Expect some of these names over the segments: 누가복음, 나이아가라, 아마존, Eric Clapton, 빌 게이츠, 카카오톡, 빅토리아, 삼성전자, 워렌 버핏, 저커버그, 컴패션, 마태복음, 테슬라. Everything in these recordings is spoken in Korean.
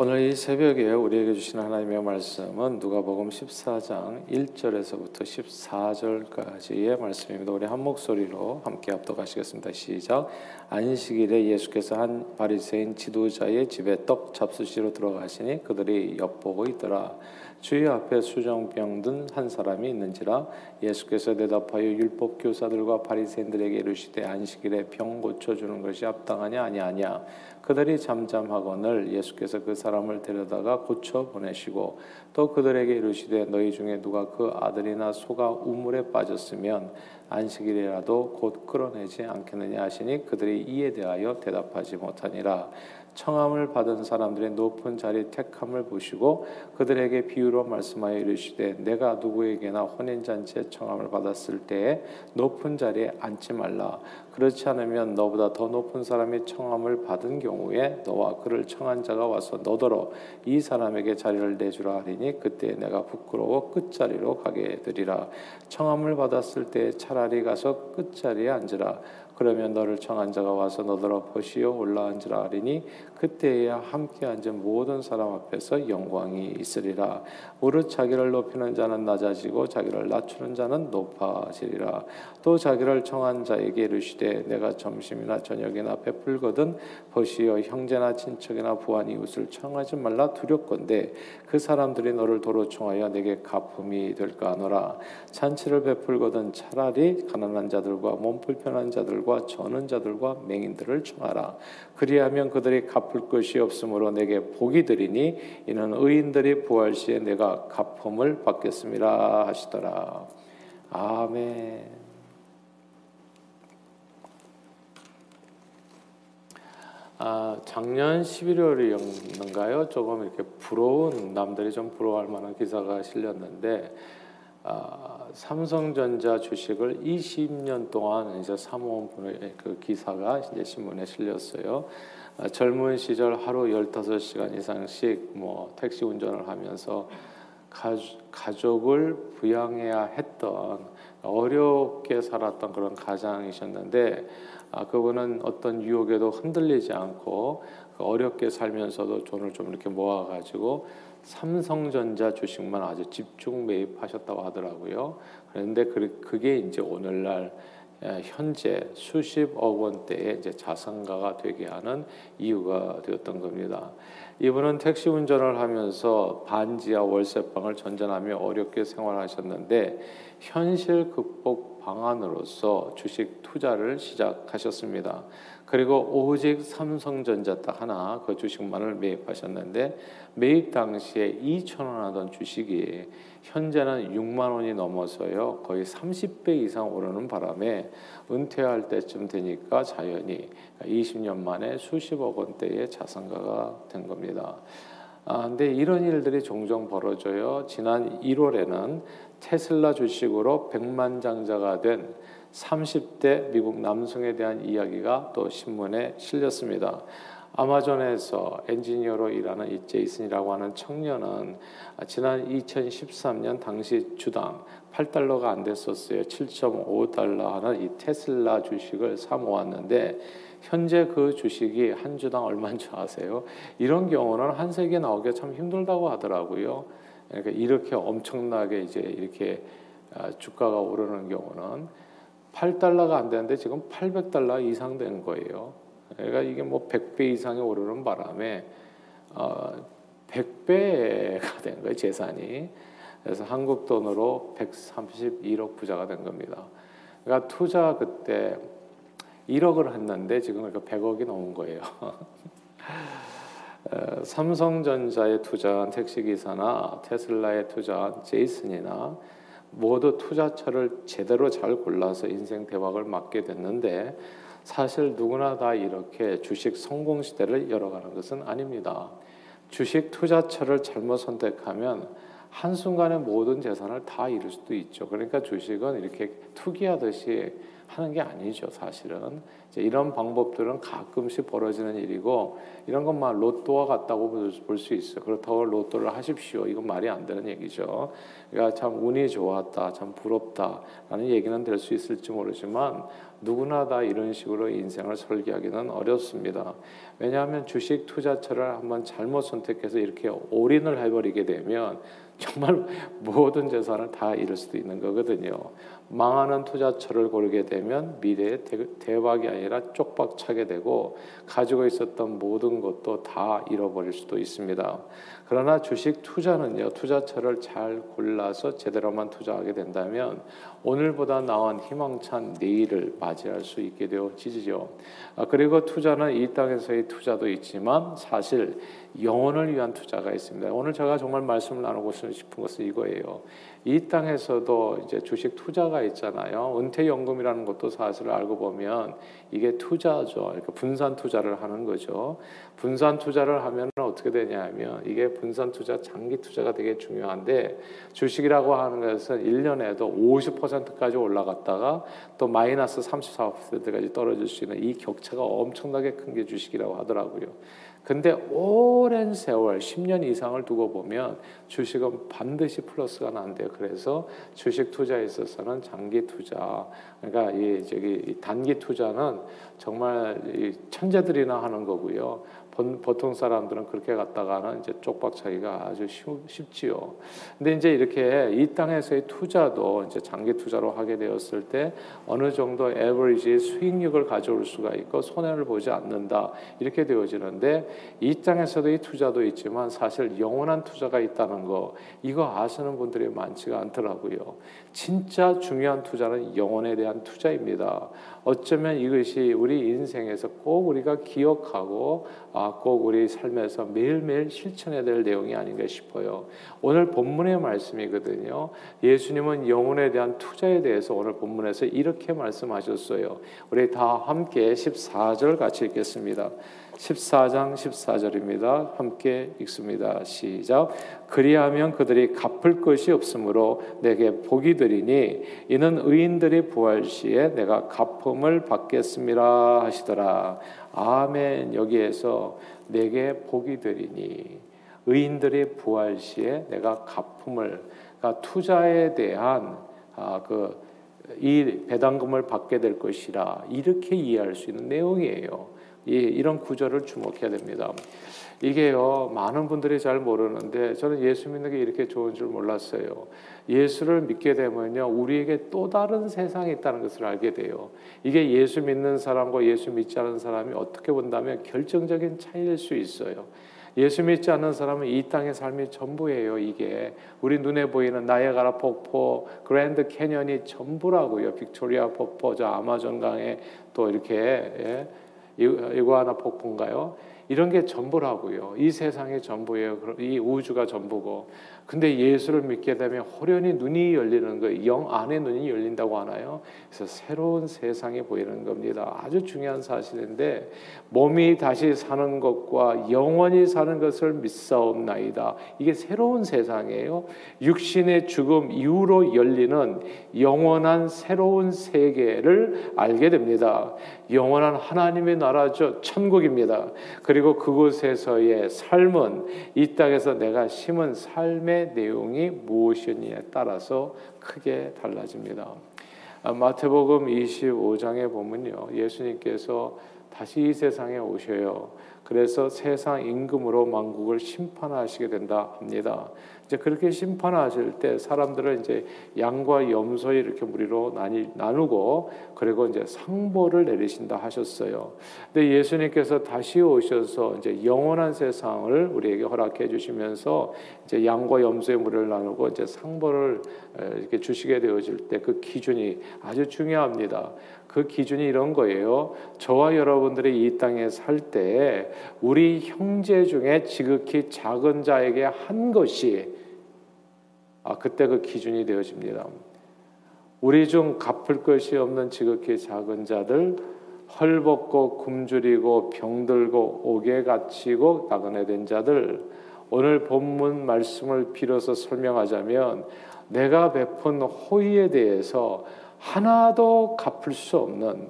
오늘 이 새벽에 우리에게 주신 하나님의 말씀은 누가복음 14장 1절에서부터 14절까지의 말씀입니다. 우리 한 목소리로 함께 합독하시겠습니다. 시작. 안식일에 예수께서 한 바리새인 지도자의 집에 떡 잡수시러 들어가시니 그들이 엿보고 있더라. 주의 앞에 수정병 든 한 사람이 있는지라. 예수께서 대답하여 율법 교사들과 바리새인들에게 이르시되 안식일에 병 고쳐주는 것이 합당하냐 아니하냐. 그들이 잠잠하거늘 예수께서 그 사람을 데려다가 고쳐 보내시고 또 그들에게 이르시되 너희 중에 누가 그 아들이나 소가 우물에 빠졌으면 안식일이라도 곧 끌어내지 않겠느냐 하시니 그들이 이에 대하여 대답하지 못하니라. 청함을 받은 사람들의 높은 자리 택함을 보시고 그들에게 비유로 말씀하여 이르시되 내가 누구에게나 혼인잔치에 청함을 받았을 때에 높은 자리에 앉지 말라. 그렇지 않으면 너보다 더 높은 사람이 청함을 받은 경우에 너와 그를 청한 자가 와서 너더러 이 사람에게 자리를 내주라 하리니 그때 내가 부끄러워 끝자리로 가게 되리라. 청함을 받았을 때에 차라리 가서 끝자리에 앉으라. 그러면 너를 청한 자가 와서 너더러 보시어 올라앉으라 하리니 그때에야 함께 앉은 모든 사람 앞에서 영광이 있으리라. 오롯 자기를 높이는 자는 낮아지고 자기를 낮추는 자는 높아지리라. 또 자기를 청한 자에게 이르시되 내가 점심이나 저녁이나 베풀거든 보시어 형제나 친척이나 부한 이웃을 청하지 말라. 두렵건대 그 사람들이 너를 도로 청하여 내게 갚음이 될까 하노라. 잔치를 베풀거든 차라리 가난한 자들과 몸 불편한 자들과 저는 자들과 맹인들을 청하라. 그리하면 그들이 갚을 것이 없으므로 내게 복이 되리니 이는 의인들이 부활 시에 내가 갚음을 받겠음이라 하시더라. 아멘. 작년 11월이었는가요? 조금 이렇게 부러운 남들이 좀 부러워할 만한 기사가 실렸는데. 삼성전자 주식을 20년 동안 이제 사모은 분의 그 기사가 이제 신문에 실렸어요. 젊은 시절 하루 15시간 이상씩 택시 운전을 하면서 가족을 부양해야 했던 어렵게 살았던 그런 가장이셨는데 그분은 어떤 유혹에도 흔들리지 않고 어렵게 살면서도 돈을 좀 이렇게 모아가지고 삼성전자 주식만 아주 집중 매입하셨다고 하더라고요. 그런데 그게 이제 오늘날 현재 수십억 원대의 이제 자산가가 되게 하는 이유가 되었던 겁니다. 이분은 택시 운전을 하면서 반지하 월세방을 전전하며 어렵게 생활하셨는데 현실 극복 방안으로서 주식 투자를 시작하셨습니다. 그리고 오직 삼성전자 딱 하나 그 주식만을 매입하셨는데 매입 당시에 2,000원 하던 주식이 현재는 6만 원이 넘어서요 거의 30배 이상 오르는 바람에 은퇴할 때쯤 되니까 자연히 20년 만에 수십억 원대의 자산가가 된 겁니다. 근데 이런 일들이 종종 벌어져요. 지난 1월에는 테슬라 주식으로 100만 장자가 된 30대 미국 남성에 대한 이야기가 또 신문에 실렸습니다. 아마존에서 엔지니어로 일하는 이 제이슨이라고 하는 청년은 지난 2013년 당시 주당 8달러가 안 됐었어요. 7.5달러 하는 이 테슬라 주식을 사 모았는데 현재 그 주식이 한 주당 얼마인 줄 아세요? 이런 경우는 한 세계 나오기가 참 힘들다고 하더라고요. 그러니까 이렇게 엄청나게 이제 이렇게 주가가 오르는 경우는 8달러가 안 되는데 지금 800달러 이상 된 거예요. 그러니까 이게 100배 이상이 오르는 바람에 100배가 된 거예요, 재산이. 그래서 한국 돈으로 131억 부자가 된 겁니다. 그러니까 투자 그때 1억을 했는데 지금 100억이 넘은 거예요. 삼성전자에 투자한 택시기사나 테슬라에 투자한 제이슨이나 모두 투자처를 제대로 잘 골라서 인생 대박을 맞게 됐는데 사실 누구나 다 이렇게 주식 성공 시대를 열어가는 것은 아닙니다. 주식 투자처를 잘못 선택하면 한순간에 모든 재산을 다 잃을 수도 있죠. 그러니까 주식은 이렇게 투기하듯이 하는 게 아니죠, 사실은. 이제 이런 방법들은 가끔씩 벌어지는 일이고, 이런 것만 로또와 같다고 볼 수 있어요. 그렇다고 로또를 하십시오, 이건 말이 안 되는 얘기죠. 그러니까 참 운이 좋았다, 참 부럽다라는 얘기는 될 수 있을지 모르지만 누구나 다 이런 식으로 인생을 설계하기는 어렵습니다. 왜냐하면 주식 투자처를 한번 잘못 선택해서 이렇게 올인을 해버리게 되면 정말 모든 재산을 다 잃을 수도 있는 거거든요. 망하는 투자처를 고르게 되면 미래에 대박이 아니라 쪽박 차게 되고 가지고 있었던 모든 것도 다 잃어버릴 수도 있습니다. 그러나 주식 투자는요, 투자처를 잘 골라서 제대로만 투자하게 된다면 오늘보다 나은 희망찬 내일을 맞이할 수 있게 되어지죠. 그리고 투자는 이 땅에서의 투자도 있지만 사실 영혼을 위한 투자가 있습니다. 오늘 제가 정말 말씀을 나누고 싶은 것은 이거예요. 이 땅에서도 이제 주식 투자가 있잖아요. 은퇴연금이라는 것도 사실 알고 보면 이게 투자죠. 그러니까 분산 투자를 하는 거죠. 분산 투자를 하면 어떻게 되냐면 이게 분산 투자, 장기 투자가 되게 중요한데 주식이라고 하는 것은 1년에도 50%까지 올라갔다가 또 마이너스 34%까지 떨어질 수 있는 이 격차가 엄청나게 큰 게 주식이라고 하더라고요. 근데 오랜 세월, 10년 이상을 두고 보면 주식은 반드시 플러스가 난대요. 그래서 주식 투자에 있어서는 장기 투자, 그러니까 단기 투자는 정말 천재들이나 하는 거고요. 보통 사람들은 그렇게 갔다가는 이제 쪽박차기가 아주 쉽지요. 근데 이제 이렇게 이 땅에서의 투자도 이제 장기 투자로 하게 되었을 때 어느 정도 에버리지 수익률을 가져올 수가 있고 손해를 보지 않는다, 이렇게 되어지는데 이 땅에서도 이 투자도 있지만 사실 영원한 투자가 있다는 거, 이거 아시는 분들이 많지가 않더라고요. 진짜 중요한 투자는 영혼에 대한 투자입니다. 어쩌면 이것이 우리 인생에서 꼭 우리가 기억하고 꼭 우리 삶에서 매일매일 실천해야 될 내용이 아닌가 싶어요. 오늘 본문의 말씀이거든요. 예수님은 영혼에 대한 투자에 대해서 오늘 본문에서 이렇게 말씀하셨어요. 우리 다 함께 14절 같이 읽겠습니다. 14장 14절입니다. 함께 읽습니다. 시작. 그리하면 그들이 갚을 것이 없으므로 내게 복이 되리니 이는 의인들이 부활 시에 내가 갚음을 받겠습니다 하시더라. 아멘. 여기에서 내게 복이 되리니, 의인들이 부활 시에 내가 갚음을, 그러니까 투자에 대한 이 배당금을 받게 될 것이라, 이렇게 이해할 수 있는 내용이에요. 이런 구절을 주목해야 됩니다. 이게요, 많은 분들이 잘 모르는데 저는 예수 믿는 게 이렇게 좋은 줄 몰랐어요. 예수를 믿게 되면요, 우리에게 또 다른 세상이 있다는 것을 알게 돼요. 이게 예수 믿는 사람과 예수 믿지 않은 사람이 어떻게 본다면 결정적인 차이일 수 있어요. 예수 믿지 않는 사람은 이 땅의 삶이 전부예요. 이게 우리 눈에 보이는 나이아가라 폭포, 그랜드 캐년이 전부라고요. 빅토리아 폭포, 저 아마존 강에 또 이렇게 이구아나 폭포인가요? 이런 게 전부라고요. 이 세상이 전부예요. 이 우주가 전부고. 근데 예수를 믿게 되면 호련히 눈이 열리는 거예요. 영 안에 눈이 열린다고 하나요? 그래서 새로운 세상이 보이는 겁니다. 아주 중요한 사실인데, 몸이 다시 사는 것과 영원히 사는 것을 믿사옵나이다. 이게 새로운 세상이에요. 육신의 죽음 이후로 열리는 영원한 새로운 세계를 알게 됩니다. 영원한 하나님의 나라죠. 천국입니다. 그리고 그곳에서의 삶은, 이 땅에서 내가 심은 삶의 내용이 무엇이냐에 따라서 크게 달라집니다. 마태복음 25장에 보면요, 예수님께서 다시 이 세상에 오셔요. 그래서 세상 임금으로 만국을 심판하시게 된다 합니다. 이제 그렇게 심판하실 때 사람들은 이제 양과 염소의 이렇게 무리로 나누고, 그리고 이제 상보를 내리신다 하셨어요. 근데 예수님께서 다시 오셔서 이제 영원한 세상을 우리에게 허락해 주시면서 이제 양과 염소의 무리를 나누고 이제 상보를 이렇게 주시게 되어질 때 그 기준이 아주 중요합니다. 그 기준이 이런 거예요. 저와 여러분들이 이 땅에 살 때 우리 형제 중에 지극히 작은 자에게 한 것이 그때 그 기준이 되어집니다. 우리 중 갚을 것이 없는 지극히 작은 자들, 헐벗고 굶주리고 병들고 옥에 갇히고 나그네 된 자들, 오늘 본문 말씀을 빌어서 설명하자면 내가 베푼 호의에 대해서 하나도 갚을 수 없는,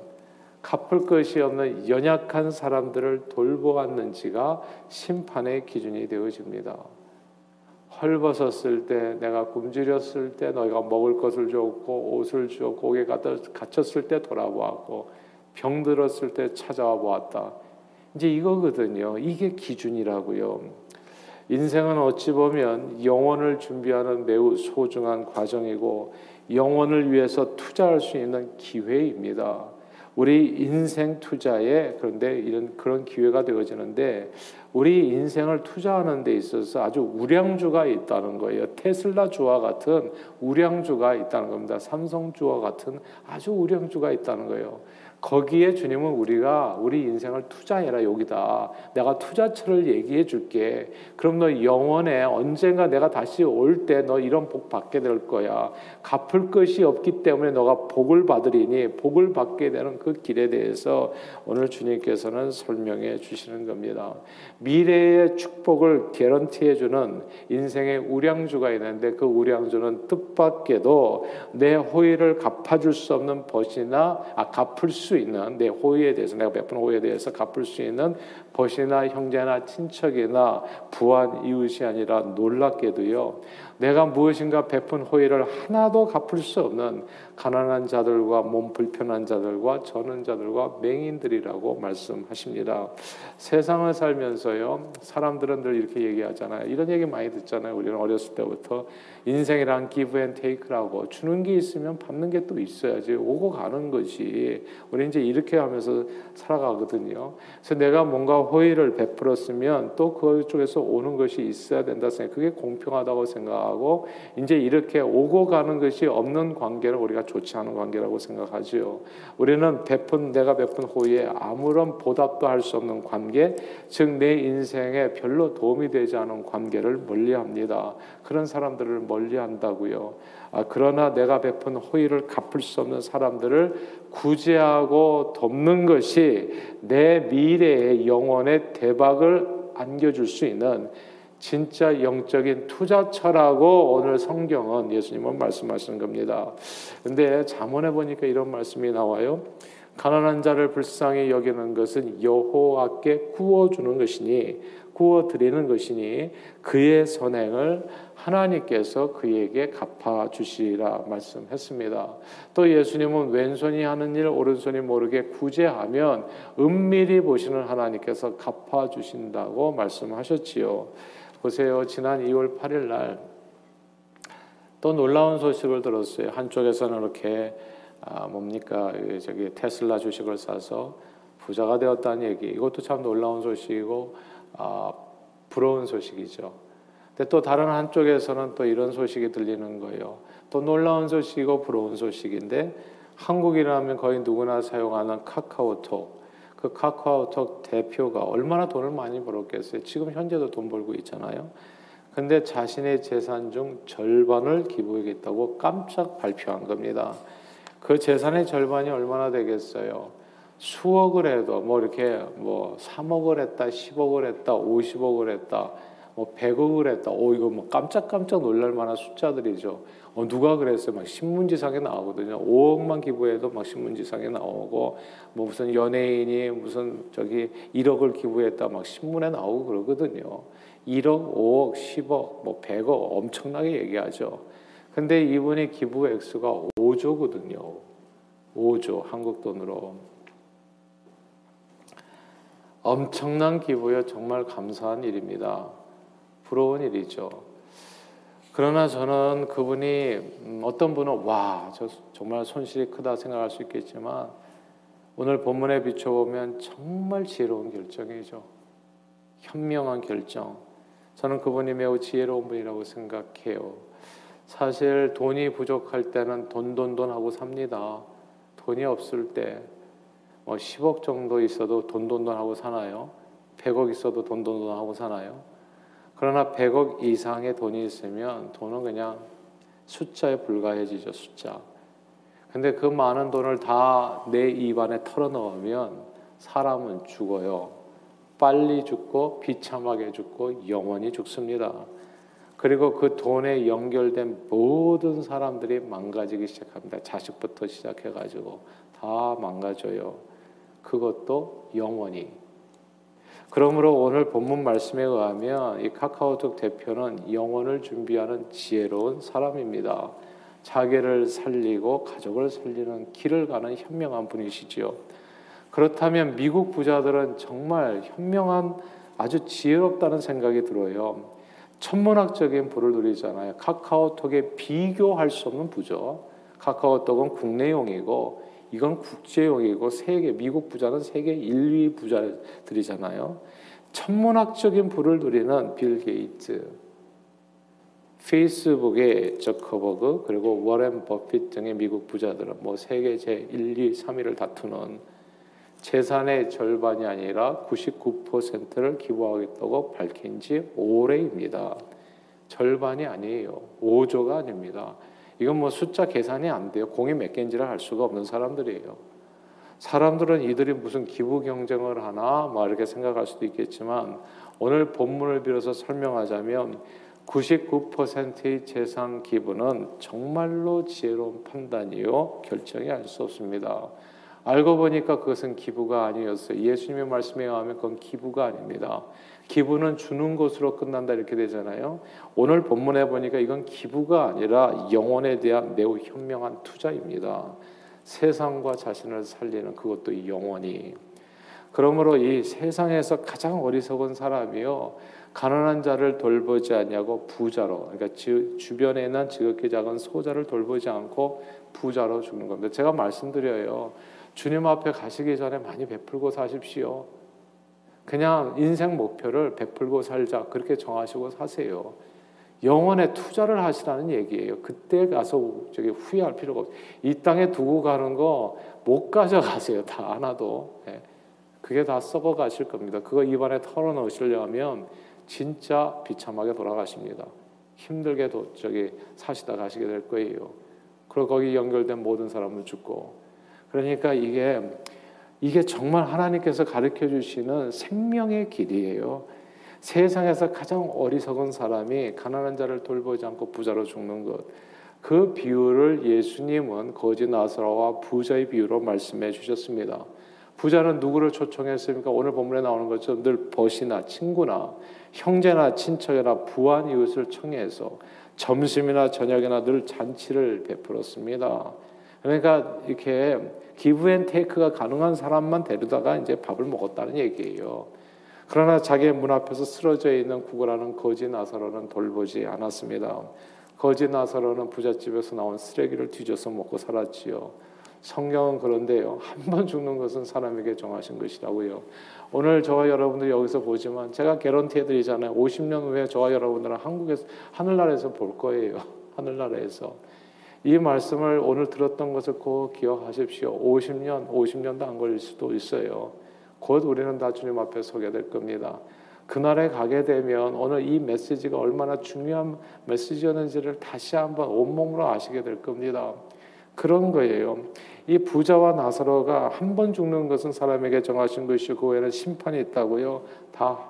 갚을 것이 없는 연약한 사람들을 돌보았는지가 심판의 기준이 되어집니다. 헐벗었을 때, 내가 굶주렸을 때 너희가 먹을 것을 줬고, 옷을 줬고, 옥에 갇혔을 때 돌아보았고, 병들었을 때 찾아와 보았다. 이제 이거거든요. 이게 기준이라고요. 인생은 어찌 보면 영혼을 준비하는 매우 소중한 과정이고 영혼을 위해서 투자할 수 있는 기회입니다. 우리 인생 투자에 그런데 이런 그런 기회가 되어지는데, 우리 인생을 투자하는 데 있어서 아주 우량주가 있다는 거예요. 테슬라 주와 같은 우량주가 있다는 겁니다. 삼성 주와 같은 아주 우량주가 있다는 거예요. 거기에 주님은 우리가 우리 인생을 투자해라, 여기다 내가 투자처를 얘기해 줄게. 그럼 너 영원에 언젠가 내가 다시 올 때 너 이런 복 받게 될 거야. 갚을 것이 없기 때문에 너가 복을 받으리니, 복을 받게 되는 그 길에 대해서 오늘 주님께서는 설명해 주시는 겁니다. 미래의 축복을 개런티해 주는 인생의 우량주가 있는데, 그 우량주는 뜻밖에도 내 호의를 갚아줄 수 없는 벗이나 갚을 수 있는, 내 호의에 대해서, 내가 베푼 호의에 대해서 갚을 수 있는 벗이나 형제나 친척이나 부한 이웃이 아니라, 놀랍게도요, 내가 무엇인가 베푼 호의를 하나도 갚을 수 없는 가난한 자들과 몸 불편한 자들과 저는 자들과 맹인들이라고 말씀하십니다. 세상을 살면서요, 사람들은 늘 이렇게 얘기하잖아요. 이런 얘기 많이 듣잖아요. 우리는 어렸을 때부터 인생이란 기브 앤 테이크라고, 주는 게 있으면 받는 게 또 있어야지, 오고 가는 거지. 우리 이제 이렇게 하면서 살아가거든요. 그래서 내가 뭔가 호의를 베풀었으면 또 그쪽에서 오는 것이 있어야 된다 생각, 그게 공평하다고 생각하고, 이제 이렇게 오고 가는 것이 없는 관계를 우리가 좋지 않은 관계라고 생각하지요. 우리는 내가 베푼 호의에 아무런 보답도 할 수 없는 관계, 즉 내 인생에 별로 도움이 되지 않은 관계를 멀리합니다. 그런 사람들을 멀리한다고요. 그러나 내가 베푼 호의를 갚을 수 없는 사람들을 구제하고 돕는 것이 내 미래의 영혼의 대박을 안겨줄 수 있는 진짜 영적인 투자처라고 오늘 성경은, 예수님은 말씀하시는 겁니다. 근데 잠언에 보니까 이런 말씀이 나와요. 가난한 자를 불쌍히 여기는 것은 여호와께 구워주는 것이니, 구워드리는 것이니 그의 선행을 하나님께서 그에게 갚아주시라 말씀했습니다. 또 예수님은 왼손이 하는 일 오른손이 모르게 구제하면 은밀히 보시는 하나님께서 갚아주신다고 말씀하셨지요. 보세요. 지난 2월 8일 날 또 놀라운 소식을 들었어요. 한쪽에서는 이렇게 테슬라 주식을 사서 부자가 되었다는 얘기, 이것도 참 놀라운 소식이고 부러운 소식이죠. 근데 또 다른 한쪽에서는 또 이런 소식이 들리는 거예요. 또 놀라운 소식이고 부러운 소식인데, 한국이라면 거의 누구나 사용하는 카카오톡, 그 카카오톡 대표가 얼마나 돈을 많이 벌었겠어요. 지금 현재도 돈 벌고 있잖아요. 근데 자신의 재산 중 절반을 기부하겠다고 깜짝 발표한 겁니다. 그 재산의 절반이 얼마나 되겠어요? 수억을 해도, 3억을 했다, 10억을 했다, 50억을 했다, 100억을 했다. 이거 깜짝깜짝 놀랄 만한 숫자들이죠. 누가 그랬어요? 신문지상에 나오거든요. 5억만 기부해도 신문지상에 나오고, 무슨 연예인이 무슨 1억을 기부했다, 신문에 나오고 그러거든요. 1억, 5억, 10억, 100억 엄청나게 얘기하죠. 근데 이분의 기부 액수가 5조거든요. 5조, 한국 돈으로. 엄청난 기부요. 정말 감사한 일입니다. 부러운 일이죠. 그러나 저는 그분이, 어떤 분은 와, 저 정말 손실이 크다 생각할 수 있겠지만, 오늘 본문에 비춰보면 정말 지혜로운 결정이죠. 현명한 결정. 저는 그분이 매우 지혜로운 분이라고 생각해요. 사실 돈이 부족할 때는 돈 하고 삽니다. 돈이 없을 때 10억 정도 있어도 돈 하고 사나요? 100억 있어도 돈 하고 사나요? 그러나 100억 이상의 돈이 있으면 돈은 그냥 숫자에 불과해지죠. 숫자. 근데 그 많은 돈을 다 내 입안에 털어넣으면 사람은 죽어요. 빨리 죽고 비참하게 죽고 영원히 죽습니다. 그리고 그 돈에 연결된 모든 사람들이 망가지기 시작합니다. 자식부터 시작해가지고 다 망가져요. 그것도 영원히. 그러므로 오늘 본문 말씀에 의하면 이 카카오톡 대표는 영혼을 준비하는 지혜로운 사람입니다. 자기를 살리고 가족을 살리는 길을 가는 현명한 분이시지요. 그렇다면 미국 부자들은 정말 현명한, 아주 지혜롭다는 생각이 들어요. 천문학적인 부를 누리잖아요. 카카오톡에 비교할 수 없는 부죠. 카카오톡은 국내용이고 이건 국제용이고 세계, 미국 부자는 세계 1위 부자들이잖아요. 천문학적인 부를 누리는 빌 게이츠, 페이스북의 저커버그, 그리고 워렌 버핏 등의 미국 부자들은 뭐 세계 제1, 2, 3위를 다투는, 재산의 절반이 아니라 99%를 기부하겠다고 밝힌 지 오래입니다. 절반이 아니에요. 5조가 아닙니다. 이건 뭐 숫자 계산이 안 돼요. 공이 몇 개인지를 알 수가 없는 사람들이에요. 사람들은 이들이 무슨 기부 경쟁을 하나 막 이렇게 생각할 수도 있겠지만, 오늘 본문을 빌어서 설명하자면 99%의 재산 기부는 정말로 지혜로운 판단이요, 결정이 알 수 없습니다. 알고 보니까 그것은 기부가 아니었어요. 예수님의 말씀에 의하면 그건 기부가 아닙니다. 기부는 주는 것으로 끝난다 이렇게 되잖아요. 오늘 본문에 보니까 이건 기부가 아니라 영혼에 대한 매우 현명한 투자입니다. 세상과 자신을 살리는, 그것도 영원히. 그러므로 이 세상에서 가장 어리석은 사람이요, 가난한 자를 돌보지 않냐고 부자로, 그러니까 주변에 있는 지극히 작은 소자를 돌보지 않고 부자로 죽는 겁니다. 제가 말씀드려요. 주님 앞에 가시기 전에 많이 베풀고 사십시오. 그냥 인생 목표를 베풀고 살자, 그렇게 정하시고 사세요. 영혼에 투자를 하시라는 얘기예요. 그때 가서 저기 후회할 필요가 없어요. 이 땅에 두고 가는 거 못 가져가세요. 다 하나도. 그게 다 썩어 가실 겁니다. 그거 입안에 털어놓으시려면 진짜 비참하게 돌아가십니다. 힘들게 사시다 가시게 될 거예요. 그리고 거기 연결된 모든 사람은 죽고. 그러니까 이게 정말 하나님께서 가르쳐 주시는 생명의 길이에요. 세상에서 가장 어리석은 사람이 가난한 자를 돌보지 않고 부자로 죽는 것. 그 비유를 예수님은 거지 나사로와 부자의 비유로 말씀해 주셨습니다. 부자는 누구를 초청했습니까? 오늘 본문에 나오는 것처럼 늘 벗이나 친구나 형제나 친척이나 부한 이웃을 청해서 점심이나 저녁이나 늘 잔치를 베풀었습니다. 그러니까 이렇게 기브 앤 테이크가 가능한 사람만 데려다가 이제 밥을 먹었다는 얘기예요. 그러나 자기의 문 앞에서 쓰러져 있는 구걸하는 거지 나사로는 돌보지 않았습니다. 거지 나사로는 부잣집에서 나온 쓰레기를 뒤져서 먹고 살았지요. 성경은 그런데요, 한 번 죽는 것은 사람에게 정하신 것이라고요. 오늘 저와 여러분들이 여기서 보지만, 제가 개런티 해드리잖아요. 50년 후에 저와 여러분들은 한국에서, 하늘나라에서 볼 거예요. 하늘나라에서. 이 말씀을 오늘 들었던 것을 꼭 기억하십시오. 50년도 안 걸릴 수도 있어요. 곧 우리는 다 주님 앞에 서게 될 겁니다. 그날에 가게 되면 오늘 이 메시지가 얼마나 중요한 메시지였는지를 다시 한번 온몸으로 아시게 될 겁니다. 그런 거예요. 이 부자와 나사로가 한 번 죽는 것은 사람에게 정하신 것이고, 그 후에는 심판이 있다고요. 다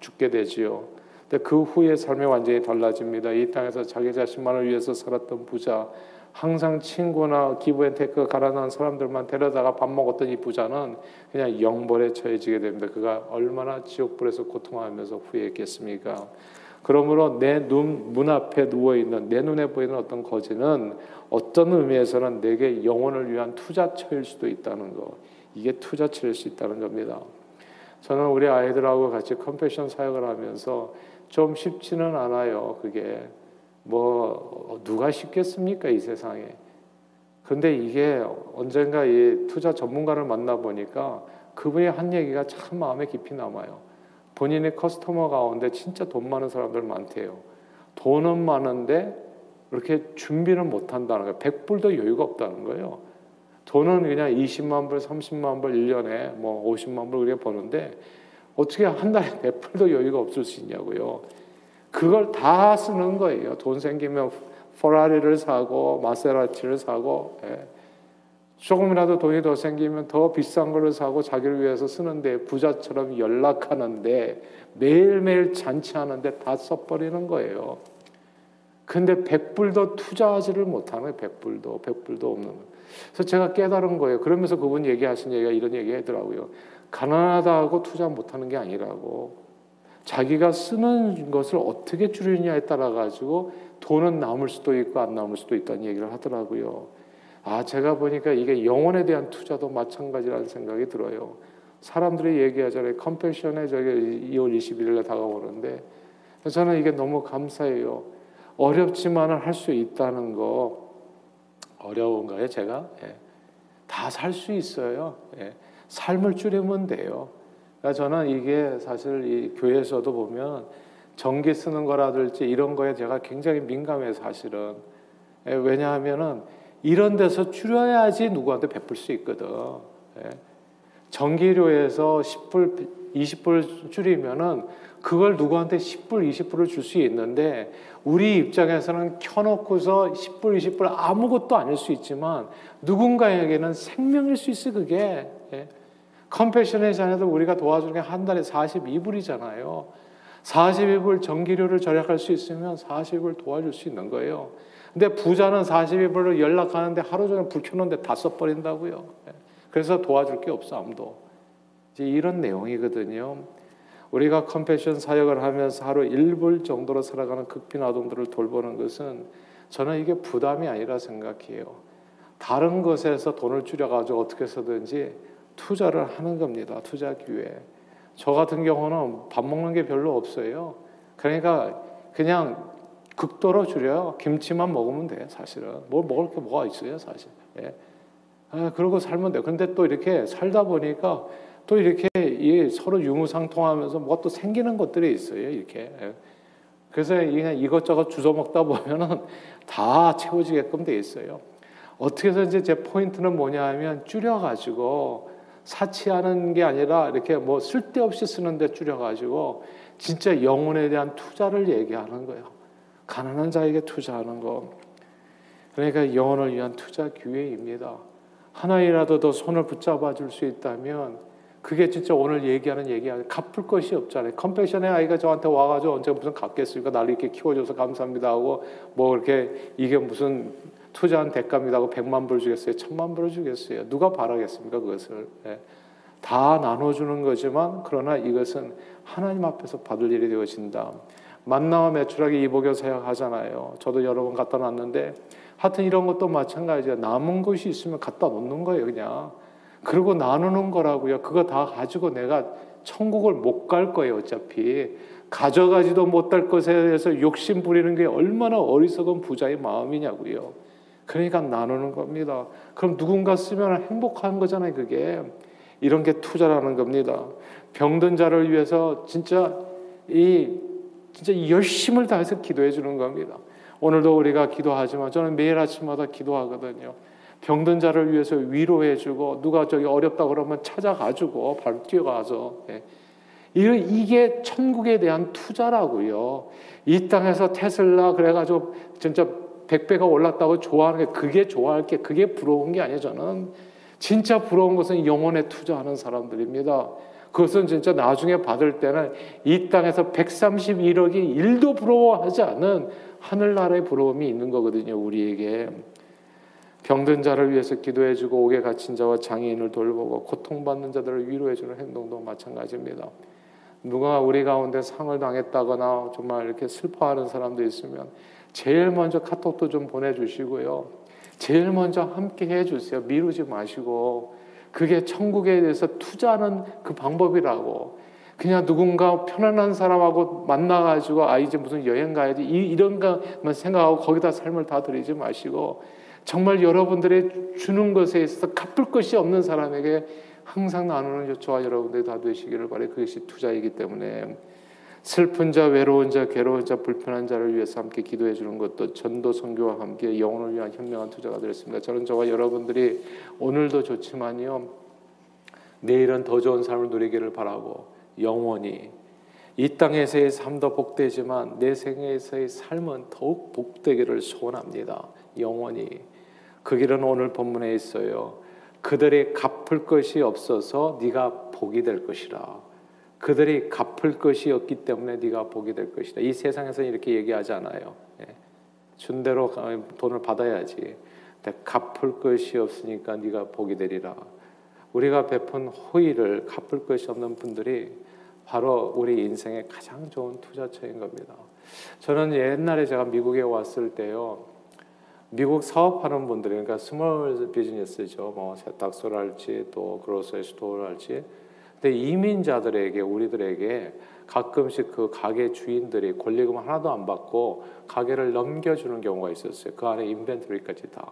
죽게 되지요. 근데 그 후에 삶이 완전히 달라집니다. 이 땅에서 자기 자신만을 위해서 살았던 부자, 항상 친구나 기브앤테이크가 가난한 사람들만 데려다가 밥 먹었던 이 부자는 그냥 영벌에 처해지게 됩니다. 그가 얼마나 지옥불에서 고통하면서 후회했겠습니까? 그러므로 내 문 앞에 누워있는, 내 눈에 보이는 어떤 거지는 어떤 의미에서는 내게 영혼을 위한 투자처일 수도 있다는 거. 이게 투자처일 수 있다는 겁니다. 저는 우리 아이들하고 같이 컴패션 사역을 하면서 좀 쉽지는 않아요. 그게 뭐 누가 쉽겠습니까, 이 세상에. 근데 이게 언젠가 이 투자 전문가를 만나보니까 그분이 한 얘기가 참 마음에 깊이 남아요. 본인의 커스터머 가운데 진짜 돈 많은 사람들 많대요. 돈은 많은데 이렇게 준비를 못한다는 거예요. 100불도 여유가 없다는 거예요. 돈은 그냥 20만 불, 30만 불, 1년에 뭐 50만 불 그렇게 버는데 어떻게 한 달에 100불도 여유가 없을 수 있냐고요. 그걸 다 쓰는 거예요. 돈 생기면 페라리를 사고 마세라티를 사고, 조금이라도 돈이 더 생기면 더 비싼 걸 사고 자기를 위해서 쓰는데, 부자처럼 연락하는데 매일매일 잔치하는데 다 써버리는 거예요. 근데 100불도 투자하지를 못하는 거예요. 100불도 없는 거예요. 그래서 제가 깨달은 거예요. 그러면서 그분 얘기하신 얘기가 이런 얘기 하더라고요. 가난하다고 투자 못하는 게 아니라고. 자기가 쓰는 것을 어떻게 줄이느냐에 따라 가지고 돈은 남을 수도 있고 안 남을 수도 있다는 얘기를 하더라고요. 아, 제가 보니까 이게 영혼에 대한 투자도 마찬가지라는 생각이 들어요. 사람들이 얘기하잖아요. 컴패션에 저게 2월 21일에 다가오는데 저는 이게 너무 감사해요. 어렵지만은 할 수 있다는 거. 어려운가요, 제가? 예. 다 살 수 있어요. 예. 삶을 줄이면 돼요. 그러니까 저는 이게 사실 이 교회에서도 보면 전기 쓰는 거라든지 이런 거에 제가 굉장히 민감해요, 사실은. 예, 왜냐하면은 이런 데서 줄여야지 누구한테 베풀 수 있거든. 예. 전기료에서 10불, 20불 줄이면은 그걸 누구한테 10불, 20불을 줄 수 있는데 우리 입장에서는 켜놓고서 10불, 20불 아무것도 아닐 수 있지만 누군가에게는 생명일 수 있어, 그게. 예. 컴패션의 자녀들 우리가 도와주는 게 한 달에 42불이잖아요. 42불 전기료를 절약할 수 있으면 42불 도와줄 수 있는 거예요. 근데 부자는 42불로 연락하는데 하루 종일 불 켜놓는데 다 써버린다고요. 그래서 도와줄 게 없어, 아무도. 이제 이런 내용이거든요. 우리가 컴패션 사역을 하면서 하루 1불 정도로 살아가는 극빈아동들을 돌보는 것은 저는 이게 부담이 아니라 생각해요. 다른 것에서 돈을 줄여가지고 어떻게 해서든지 투자를 하는 겁니다. 투자 기회. 저 같은 경우는 밥 먹는 게 별로 없어요. 그러니까 그냥 극도로 줄여요. 김치만 먹으면 돼, 사실은. 뭘 먹을 게 뭐가 있어요, 사실. 예. 아, 그러고 살면 돼요. 근데 또 이렇게 살다 보니까 또 이렇게 서로 유무상통하면서 뭐가 또 생기는 것들이 있어요, 이렇게. 예. 그래서 그냥 이것저것 주워 먹다 보면은 다 채워지게끔 돼 있어요. 어떻게 해서 이제 제 포인트는 뭐냐 하면 줄여가지고 사치하는 게 아니라 이렇게 뭐 쓸데없이 쓰는데 줄여가지고 진짜 영혼에 대한 투자를 얘기하는 거예요. 가난한 자에게 투자하는 거. 그러니까 영혼을 위한 투자 기회입니다. 하나이라도 더 손을 붙잡아 줄 수 있다면 그게 진짜 오늘 얘기하는 얘기 아니에요. 갚을 것이 없잖아요. 컴패션의 아이가 저한테 와가지고 언제 무슨 갚겠습니까? 나를 이렇게 키워줘서 감사합니다 하고 뭐 이렇게 이게 무슨 투자한 대가입니다 하고 100만 불 주겠어요? 1000만 불을 주겠어요? 누가 바라겠습니까, 그것을? 예. 다 나눠주는 거지만 그러나 이것은 하나님 앞에서 받을 일이 되어진다. 만나와 매출하기 이복여 사역하잖아요. 저도 여러 번 갖다 놨는데 하여튼 이런 것도 마찬가지예요. 남은 것이 있으면 갖다 놓는 거예요, 그냥. 그리고 나누는 거라고요. 그거 다 가지고 내가 천국을 못 갈 거예요, 어차피. 가져가지도 못할 것에 대해서 욕심 부리는 게 얼마나 어리석은 부자의 마음이냐고요. 그러니까 나누는 겁니다. 그럼 누군가 쓰면 행복한 거잖아요, 그게. 이런 게 투자라는 겁니다. 병든 자를 위해서 진짜 열심을 다해서 기도해 주는 겁니다. 오늘도 우리가 기도하지만 저는 매일 아침마다 기도하거든요. 병든 자를 위해서 위로해 주고 누가 저기 어렵다 그러면 찾아가 주고 바로 뛰어가서 이게 천국에 대한 투자라고요. 이 땅에서 테슬라 그래가지고 진짜 100배가 올랐다고 좋아하는 게 그게 좋아할 게 그게 부러운 게 아니에요. 저는 진짜 부러운 것은 영혼에 투자하는 사람들입니다. 그것은 진짜 나중에 받을 때는 이 땅에서 131억이 1도 부러워하지 않은 하늘나라의 부러움이 있는 거거든요, 우리에게. 병든 자를 위해서 기도해주고 옥에 갇힌 자와 장애인을 돌보고 고통받는 자들을 위로해주는 행동도 마찬가지입니다. 누가 우리 가운데 상을 당했다거나 정말 이렇게 슬퍼하는 사람도 있으면 제일 먼저 카톡도 좀 보내주시고요. 제일 먼저 함께 해주세요. 미루지 마시고. 그게 천국에 대해서 투자하는 그 방법이라고. 그냥 누군가 편안한 사람하고 만나가지고 아 이제 무슨 여행 가야지 이런 것만 생각하고 거기다 삶을 다 들이지 마시고 정말 여러분들의 주는 것에 있어서 갚을 것이 없는 사람에게 항상 나누는 저와 여러분들이 다 되시기를 바래. 그것이 투자이기 때문에 슬픈 자, 외로운 자, 괴로운 자, 불편한 자를 위해서 함께 기도해 주는 것도 전도 선교와 함께 영혼을 위한 현명한 투자가 되었습니다. 저는 저와 여러분들이 오늘도 좋지만요 내일은 더 좋은 삶을 누리기를 바라고 영원히 이 땅에서의 삶도 복되지만 내 생에서의 삶은 더욱 복되기를 소원합니다. 영원히. 그 길은 오늘 본문에 있어요. 그들이 갚을 것이 없어서 네가 복이 될 것이라. 그들이 갚을 것이 없기 때문에 네가 복이 될 것이다. 이 세상에서는 이렇게 얘기하지 않아요. 준 대로 돈을 받아야지. 근데 갚을 것이 없으니까 네가 복이 되리라. 우리가 베푼 호의를 갚을 것이 없는 분들이 바로 우리 인생의 가장 좋은 투자처인 겁니다. 저는 옛날에 제가 미국에 왔을 때요, 미국 사업하는 분들, 그러니까 스몰 비즈니스죠, 뭐 세탁소랄지 또 그로서리 스토어랄지. 근데 이민자들에게, 우리들에게 가끔씩 그 가게 주인들이 권리금 하나도 안 받고 가게를 넘겨주는 경우가 있었어요. 그 안에 인벤토리까지 다.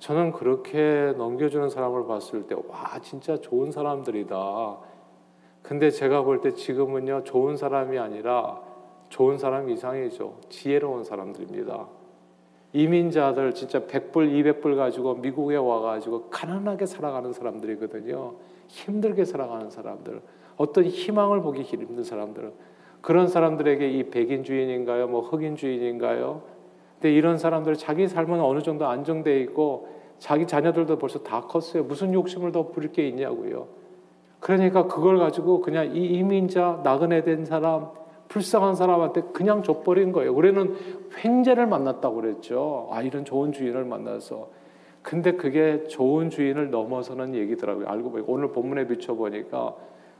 저는 그렇게 넘겨주는 사람을 봤을 때, 와, 진짜 좋은 사람들이다. 근데 제가 볼 때 지금은요, 좋은 사람이 아니라 좋은 사람 이상이죠. 지혜로운 사람들입니다. 이민자들 진짜 100불, 200불 가지고 미국에 와가지고 가난하게 살아가는 사람들이거든요. 힘들게 살아가는 사람들, 어떤 희망을 보기 힘든 사람들, 그런 사람들에게 이 백인주의인가요? 뭐 흑인주의인가요? 근데 이런 사람들 자기 삶은 어느 정도 안정돼 있고 자기 자녀들도 벌써 다 컸어요. 무슨 욕심을 더 부릴 게 있냐고요. 그러니까 그걸 가지고 그냥 이 이민자, 나그네된 사람, 불쌍한 사람한테 그냥 줘버린 거예요. 우리는 횡재를 만났다고 그랬죠. 아, 이런 좋은 주인을 만나서. 근데 그게 좋은 주인을 넘어서는 얘기더라고요. 알고 보니까 오늘 본문에 비춰보니까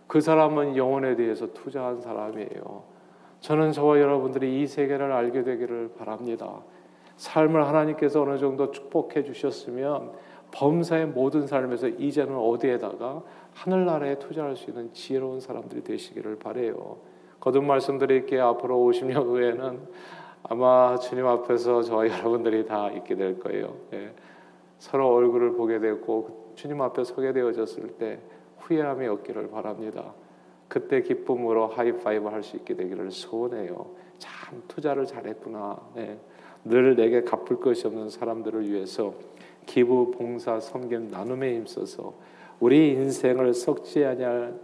그 사람은 영혼에 대해서 투자한 사람이에요. 저는 저와 여러분들이 이 세계를 알게 되기를 바랍니다. 삶을 하나님께서 어느 정도 축복해 주셨으면 범사의 모든 삶에서 이제는 어디에다가 하늘나라에 투자할 수 있는 지혜로운 사람들이 되시기를 바래요. 거듭 말씀드릴게요. 앞으로 50년 후에는 아마 주님 앞에서 저와 여러분들이 다 있게 될 거예요. 예. 서로 얼굴을 보게 되고 주님 앞에 서게 되어졌을 때 후회함이 없기를 바랍니다. 그때 기쁨으로 하이파이브 할 수 있게 되기를 소원해요. 참 투자를 잘했구나. 예. 늘 내게 갚을 것이 없는 사람들을 위해서 기부, 봉사, 섬김, 나눔에 힘써서 우리 인생을 썩지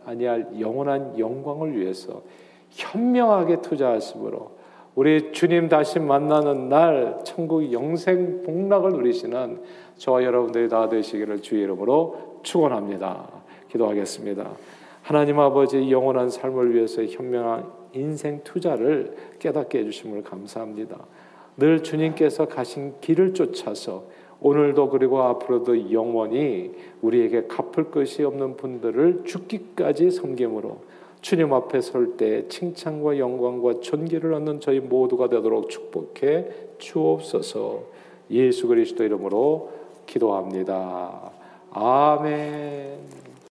아니할 영원한 영광을 위해서 현명하게 투자하심으로 우리 주님 다시 만나는 날 천국 영생 복락을 누리시는 저와 여러분들이 다 되시기를 주의 이름으로 축원합니다. 기도하겠습니다. 하나님 아버지, 영원한 삶을 위해서 현명한 인생 투자를 깨닫게 해주심을 감사합니다. 늘 주님께서 가신 길을 쫓아서 오늘도 그리고 앞으로도 영원히 우리에게 갚을 것이 없는 분들을 죽기까지 섬김으로 주님 앞에 설 때 칭찬과 영광과 존귀를 얻는 저희 모두가 되도록 축복해 주옵소서. 예수 그리스도 이름으로 기도합니다. 아멘.